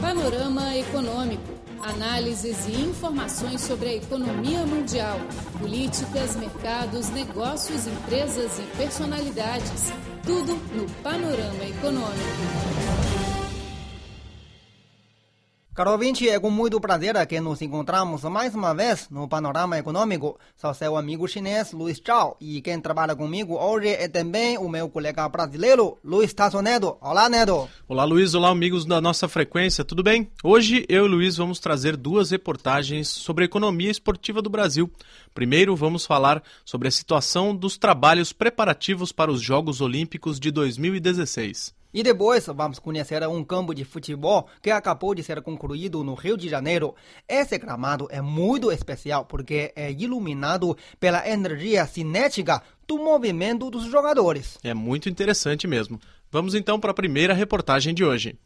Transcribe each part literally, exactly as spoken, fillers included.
Panorama econômico, análises e informações sobre a economia mundial, políticas, mercados, negócios, empresas e personalidades. Tudo no Panorama Econômico. Caro ouvinte, é com muito prazer que nos encontramos mais uma vez no Panorama Econômico. Sou seu amigo chinês Luiz Chao e quem trabalha comigo hoje é também o meu colega brasileiro Luiz Tasso Neto. Olá, Neto. Olá, Luiz. Olá, amigos da nossa frequência. Tudo bem? Hoje eu e Luiz vamos trazer duas reportagens sobre a economia esportiva do Brasil. Primeiro, vamos falar sobre a situação dos trabalhos preparativos para os Jogos Olímpicos de dois mil e dezesseis. E depois vamos conhecer um campo de futebol que acabou de ser concluído no Rio de Janeiro. Esse gramado é muito especial porque é iluminado pela energia cinética do movimento dos jogadores. É muito interessante mesmo. Vamos então para a primeira reportagem de hoje.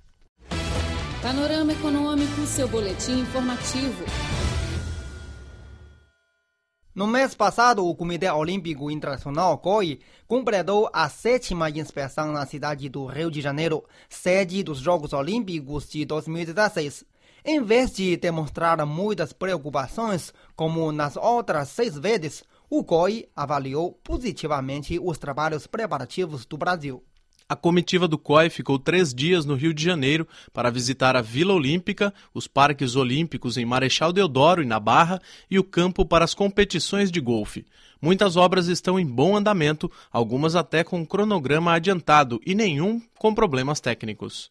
Panorama Econômico, seu boletim informativo. No mês passado, o Comitê Olímpico Internacional, C O I, completou a sétima inspeção na cidade do Rio de Janeiro, sede dos Jogos Olímpicos de dois mil e dezesseis. Em vez de demonstrar muitas preocupações, como nas outras seis vezes, o C O I avaliou positivamente os trabalhos preparativos do Brasil. A comitiva do C O I ficou três dias no Rio de Janeiro para visitar a Vila Olímpica, os parques olímpicos em Marechal Deodoro e na Barra e o campo para as competições de golfe. Muitas obras estão em bom andamento, algumas até com cronograma adiantado e nenhum com problemas técnicos.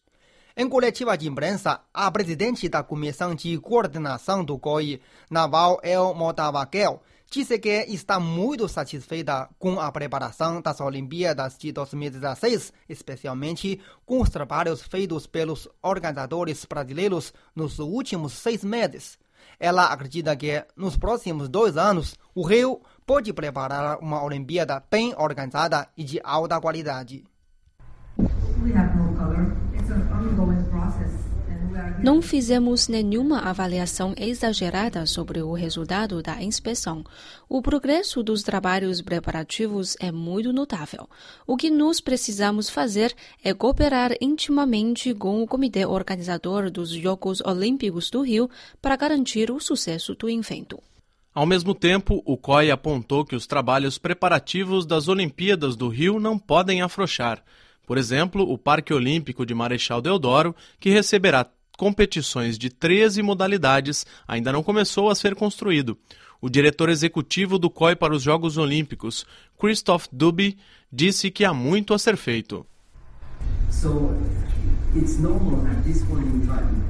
Em coletiva de imprensa, a presidente da Comissão de Coordenação do C O I, Nawal El Moutawakel, disse que está muito satisfeita com a preparação das Olimpíadas de dois mil e dezesseis, especialmente com os trabalhos feitos pelos organizadores brasileiros nos últimos seis meses. Ela acredita que, nos próximos dois anos, o Rio pode preparar uma Olimpíada bem organizada e de alta qualidade. Não fizemos nenhuma avaliação exagerada sobre o resultado da inspeção. O progresso dos trabalhos preparativos é muito notável. O que nós precisamos fazer é cooperar intimamente com o comitê organizador dos Jogos Olímpicos do Rio para garantir o sucesso do evento. Ao mesmo tempo, o C O I apontou que os trabalhos preparativos das Olimpíadas do Rio não podem afrouxar. Por exemplo, o Parque Olímpico de Marechal Deodoro, que receberá competições de treze modalidades, ainda não começou a ser construído. O diretor executivo do C O I para os Jogos Olímpicos, Christophe Dubi, disse que há muito a ser feito. So, it's normal at this point in time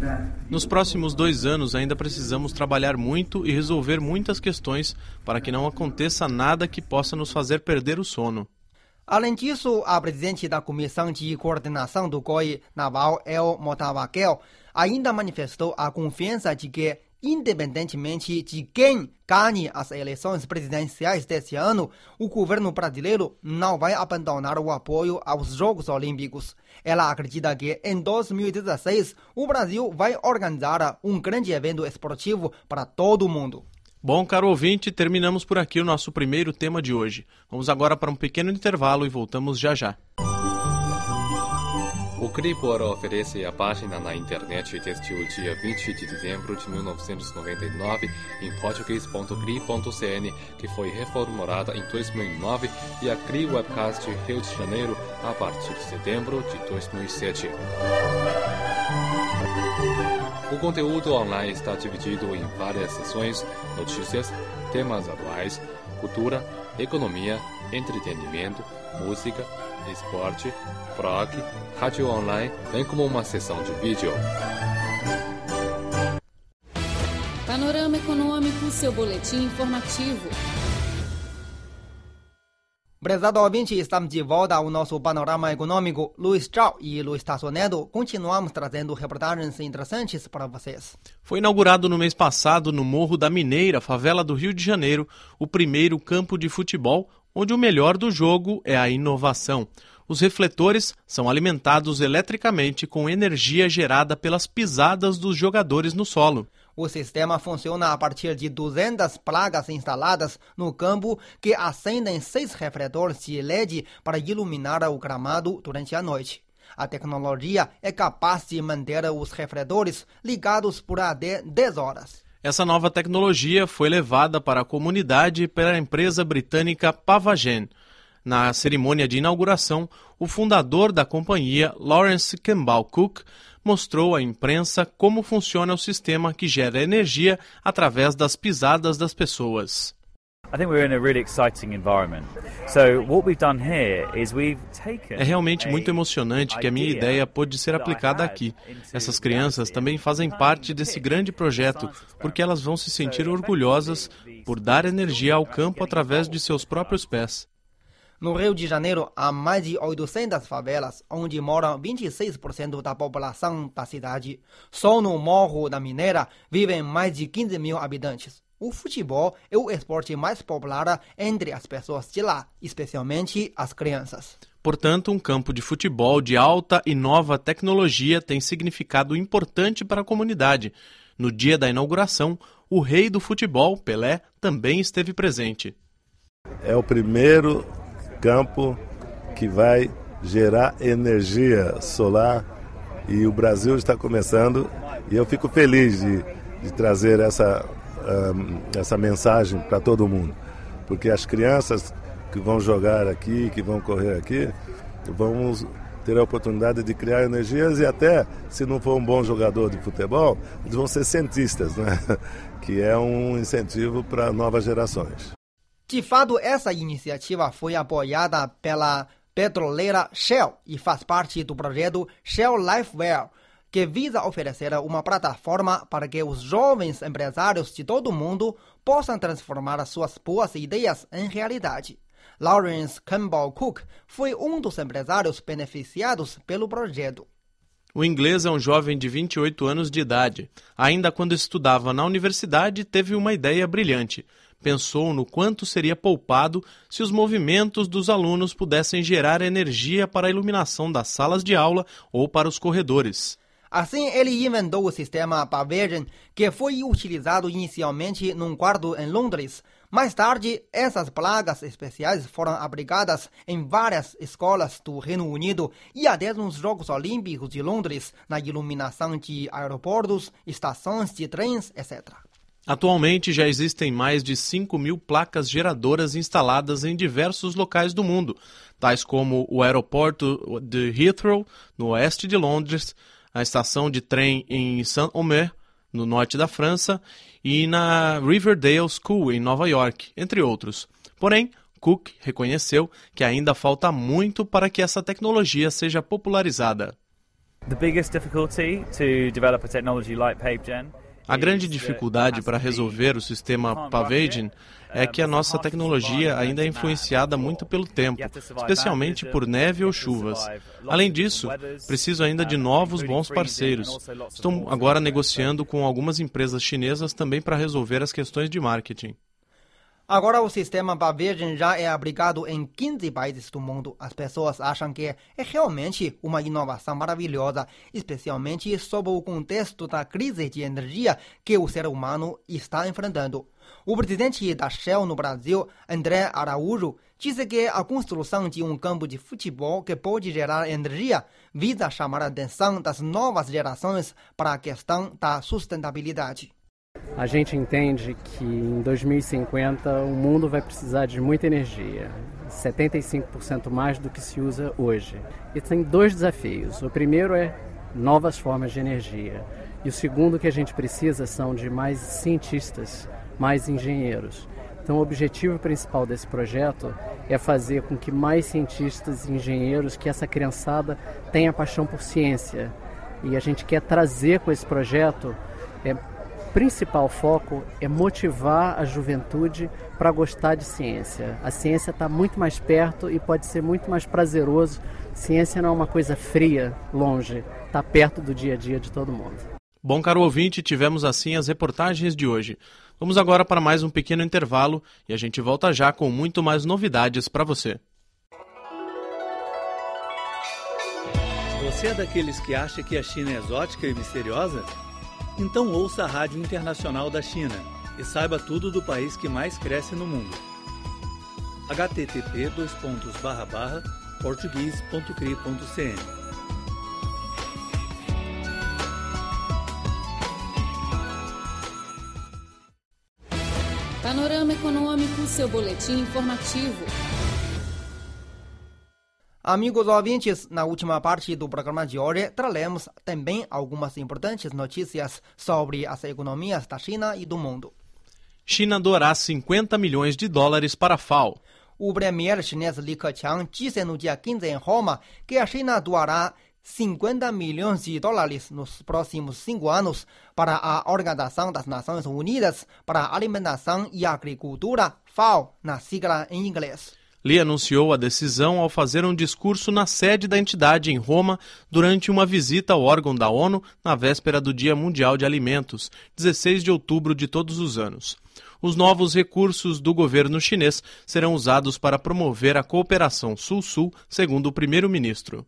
that... Nos próximos dois anos ainda precisamos trabalhar muito e resolver muitas questões para que não aconteça nada que possa nos fazer perder o sono. Além disso, a presidente da Comissão de Coordenação do C O I, Nawal El Moutawakel, ainda manifestou a confiança de que, independentemente de quem ganhe as eleições presidenciais deste ano, o governo brasileiro não vai abandonar o apoio aos Jogos Olímpicos. Ela acredita que, em dois mil e dezesseis, o Brasil vai organizar um grande evento esportivo para todo o mundo. Bom, caro ouvinte, terminamos por aqui o nosso primeiro tema de hoje. Vamos agora para um pequeno intervalo e voltamos já já. O Cripor oferece a página na internet desde o dia vinte de dezembro de mil novecentos e noventa e nove em português ponto cri ponto c n, que foi reformulada em dois mil e nove, e a Cri Webcast Rio de Janeiro a partir de setembro de dois mil e sete. O conteúdo online está dividido em várias seções: notícias, temas atuais, cultura, economia, entretenimento, música, esporte, rock, rádio online, bem como uma seção de vídeo. Panorama Econômico, seu boletim informativo. Prezado ouvinte, estamos de volta ao nosso Panorama Econômico. Luiz Chao e Luiz Tasso Neto continuamos trazendo reportagens interessantes para vocês. Foi inaugurado no mês passado, no Morro da Mineira, favela do Rio de Janeiro, o primeiro campo de futebol, onde o melhor do jogo é a inovação. Os refletores são alimentados eletricamente com energia gerada pelas pisadas dos jogadores no solo. O sistema funciona a partir de duzentas placas instaladas no campo que acendem seis refletores de L E D para iluminar o gramado durante a noite. A tecnologia é capaz de manter os refletores ligados por até dez horas. Essa nova tecnologia foi levada para a comunidade pela empresa britânica Pavegen. Na cerimônia de inauguração, o fundador da companhia, Lawrence Campbell Cook, mostrou à imprensa como funciona o sistema que gera energia através das pisadas das pessoas. É realmente muito emocionante que a minha ideia pôde ser aplicada aqui. Essas crianças também fazem parte desse grande projeto, porque elas vão se sentir orgulhosas por dar energia ao campo através de seus próprios pés. No Rio de Janeiro, há mais de oitocentas favelas, onde moram vinte e seis por cento da população da cidade. Só no Morro da Mineira vivem mais de quinze mil habitantes. O futebol é o esporte mais popular entre as pessoas de lá, especialmente as crianças. Portanto, um campo de futebol de alta e nova tecnologia tem significado importante para a comunidade. No dia da inauguração, o rei do futebol, Pelé, também esteve presente. É o primeiro campo que vai gerar energia solar e o Brasil está começando e eu fico feliz de, de trazer essa, um, essa mensagem para todo mundo, porque as crianças que vão jogar aqui, que vão correr aqui, vão ter a oportunidade de criar energias e até, se não for um bom jogador de futebol, eles vão ser cientistas, né? Que é um incentivo para novas gerações. De fato, essa iniciativa foi apoiada pela petroleira Shell e faz parte do projeto Shell LiveWire, que visa oferecer uma plataforma para que os jovens empresários de todo o mundo possam transformar suas boas ideias em realidade. Lawrence Campbell Cook foi um dos empresários beneficiados pelo projeto. O inglês é um jovem de vinte e oito anos de idade. Ainda quando estudava na universidade, teve uma ideia brilhante. Pensou no quanto seria poupado se os movimentos dos alunos pudessem gerar energia para a iluminação das salas de aula ou para os corredores. Assim, ele inventou o sistema Pavegen, que foi utilizado inicialmente num quarto em Londres. Mais tarde, essas placas especiais foram aplicadas em várias escolas do Reino Unido e até nos Jogos Olímpicos de Londres, na iluminação de aeroportos, estações de trens, etcétera. Atualmente já existem mais de cinco mil placas geradoras instaladas em diversos locais do mundo, tais como o aeroporto de Heathrow, no oeste de Londres, a estação de trem em Saint-Omer, no norte da França, e na Riverdale School, em Nova York, entre outros. Porém, Cook reconheceu que ainda falta muito para que essa tecnologia seja popularizada. The biggest difficulty to develop a technology like Pavegen. A grande dificuldade para resolver o sistema Pavegen é que a nossa tecnologia ainda é influenciada muito pelo tempo, especialmente por neve ou chuvas. Além disso, preciso ainda de novos bons parceiros. Estou agora negociando com algumas empresas chinesas também para resolver as questões de marketing. Agora o sistema Pavegen já é aplicado em quinze países do mundo. As pessoas acham que é realmente uma inovação maravilhosa, especialmente sob o contexto da crise de energia que o ser humano está enfrentando. O presidente da Shell no Brasil, André Araújo, disse que a construção de um campo de futebol que pode gerar energia visa chamar a atenção das novas gerações para a questão da sustentabilidade. A gente entende que em dois mil e cinquenta o mundo vai precisar de muita energia, setenta e cinco por cento mais do que se usa hoje. E tem dois desafios. O primeiro é novas formas de energia. E o segundo que a gente precisa são de mais cientistas, mais engenheiros. Então o objetivo principal desse projeto é fazer com que mais cientistas e engenheiros, que essa criançada tenha paixão por ciência. E a gente quer trazer com esse projeto... É, O principal foco é motivar a juventude para gostar de ciência. A ciência está muito mais perto e pode ser muito mais prazeroso. Ciência não é uma coisa fria, longe, está perto do dia a dia de todo mundo. Bom, caro ouvinte, tivemos assim as reportagens de hoje. Vamos agora para mais um pequeno intervalo e a gente volta já com muito mais novidades para você. Você é daqueles que acha que a China é exótica e misteriosa? Então ouça a Rádio Internacional da China e saiba tudo do país que mais cresce no mundo. h t t p dois pontos barra barra português ponto c r i ponto c n Panorama Econômico, seu boletim informativo. Amigos ouvintes, na última parte do programa de hoje, traremos também algumas importantes notícias sobre as economias da China e do mundo. China doará cinquenta milhões de dólares para a F A O. O premier chinês Li Keqiang disse no dia quinze em Roma que a China doará cinquenta milhões de dólares nos próximos cinco anos para a Organização das Nações Unidas para a Alimentação e Agricultura, F A O, na sigla em inglês. Li anunciou a decisão ao fazer um discurso na sede da entidade em Roma durante uma visita ao órgão da ONU na véspera do Dia Mundial de Alimentos, dezesseis de outubro de todos os anos. Os novos recursos do governo chinês serão usados para promover a cooperação Sul-Sul, segundo o primeiro-ministro.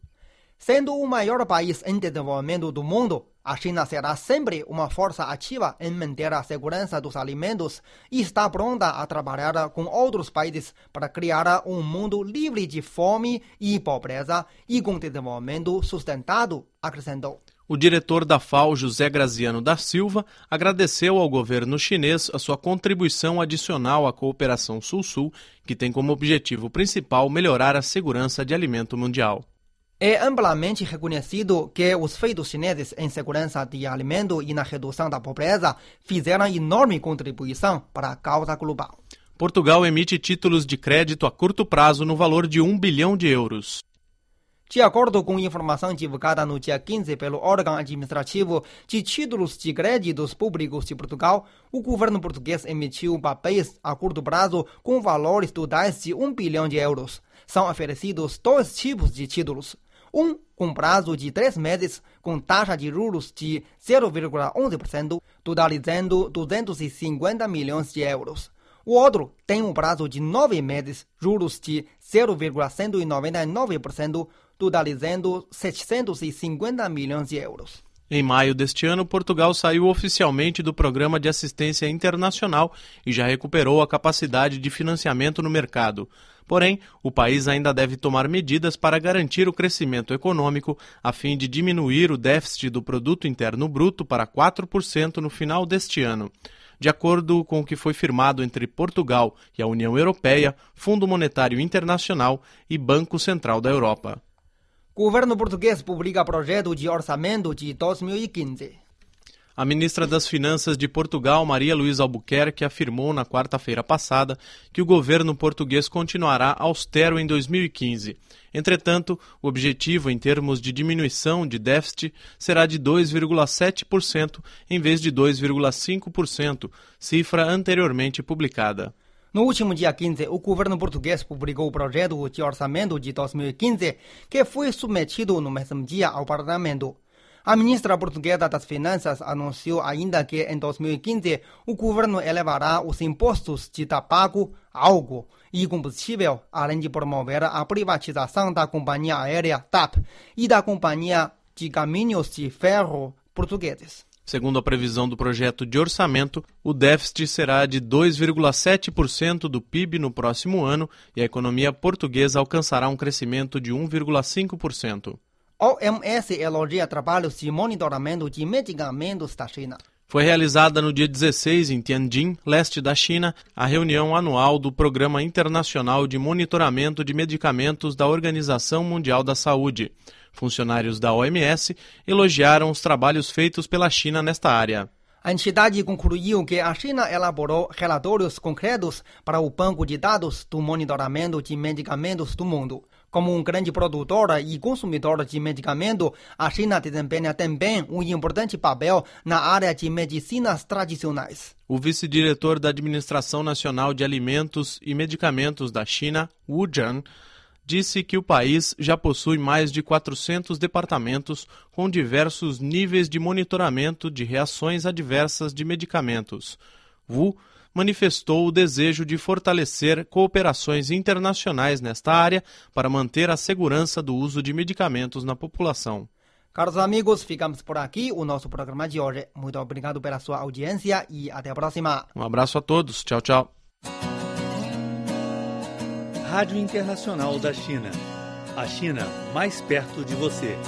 Sendo o maior país em desenvolvimento do mundo, a China será sempre uma força ativa em manter a segurança dos alimentos e está pronta a trabalhar com outros países para criar um mundo livre de fome e pobreza e com desenvolvimento sustentado, acrescentou. O diretor da F A O, José Graziano da Silva, agradeceu ao governo chinês a sua contribuição adicional à cooperação Sul-Sul, que tem como objetivo principal melhorar a segurança de alimento mundial. É amplamente reconhecido que os feitos chineses em segurança de alimento e na redução da pobreza fizeram enorme contribuição para a causa global. Portugal emite títulos de crédito a curto prazo no valor de um bilhão de euros. De acordo com informação divulgada no dia quinze pelo órgão administrativo de títulos de créditos públicos de Portugal, o governo português emitiu papéis a curto prazo com valores totais de um bilhão de euros. São oferecidos dois tipos de títulos. Um com prazo de três meses, com taxa de juros de zero vírgula onze por cento, totalizando duzentos e cinquenta milhões de euros. O outro tem um prazo de nove meses, juros de zero vírgula cento e noventa e nove por cento, totalizando setecentos e cinquenta milhões de euros. Em maio deste ano, Portugal saiu oficialmente do Programa de Assistência Internacional e já recuperou a capacidade de financiamento no mercado. Porém, o país ainda deve tomar medidas para garantir o crescimento econômico, a fim de diminuir o déficit do Produto Interno Bruto para quatro por cento no final deste ano. De acordo com o que foi firmado entre Portugal e a União Europeia, Fundo Monetário Internacional e Banco Central da Europa. Governo português publica projeto de orçamento de dois mil e quinze. A ministra das Finanças de Portugal, Maria Luís Albuquerque, afirmou na quarta-feira passada que o governo português continuará austero em dois mil e quinze. Entretanto, o objetivo em termos de diminuição de déficit será de dois vírgula sete por cento em vez de dois vírgula cinco por cento, cifra anteriormente publicada. No último dia quinze, o governo português publicou o projeto de orçamento de dois mil e quinze, que foi submetido no mesmo dia ao parlamento. A ministra portuguesa das Finanças anunciou ainda que em dois mil e quinze o governo elevará os impostos de tabaco, álcool e combustível, além de promover a privatização da companhia aérea T A P e da companhia de caminhos de ferro portugueses. Segundo a previsão do projeto de orçamento, o déficit será de dois vírgula sete por cento do P I B no próximo ano e a economia portuguesa alcançará um crescimento de um vírgula cinco por cento. O M S elogia trabalhos de monitoramento de medicamentos da China. Foi realizada no dia dezesseis, em Tianjin, leste da China, a reunião anual do Programa Internacional de Monitoramento de Medicamentos da Organização Mundial da Saúde. Funcionários da O M S elogiaram os trabalhos feitos pela China nesta área. A entidade concluiu que a China elaborou relatórios concretos para o banco de dados do monitoramento de medicamentos do mundo. Como um grande produtora e consumidora de medicamento, a China desempenha também um importante papel na área de medicinas tradicionais. O vice-diretor da Administração Nacional de Alimentos e Medicamentos da China, Wu j h a n, disse que o país já possui mais de quatrocentos departamentos com diversos níveis de monitoramento de reações adversas de medicamentos. Wu manifestou o desejo de fortalecer cooperações internacionais nesta área para manter a segurança do uso de medicamentos na população. Caros amigos, ficamos por aqui o nosso programa de hoje. Muito obrigado pela sua audiência e até a próxima. Um abraço a todos. Tchau, tchau. Rádio Internacional da China. A China mais perto de você.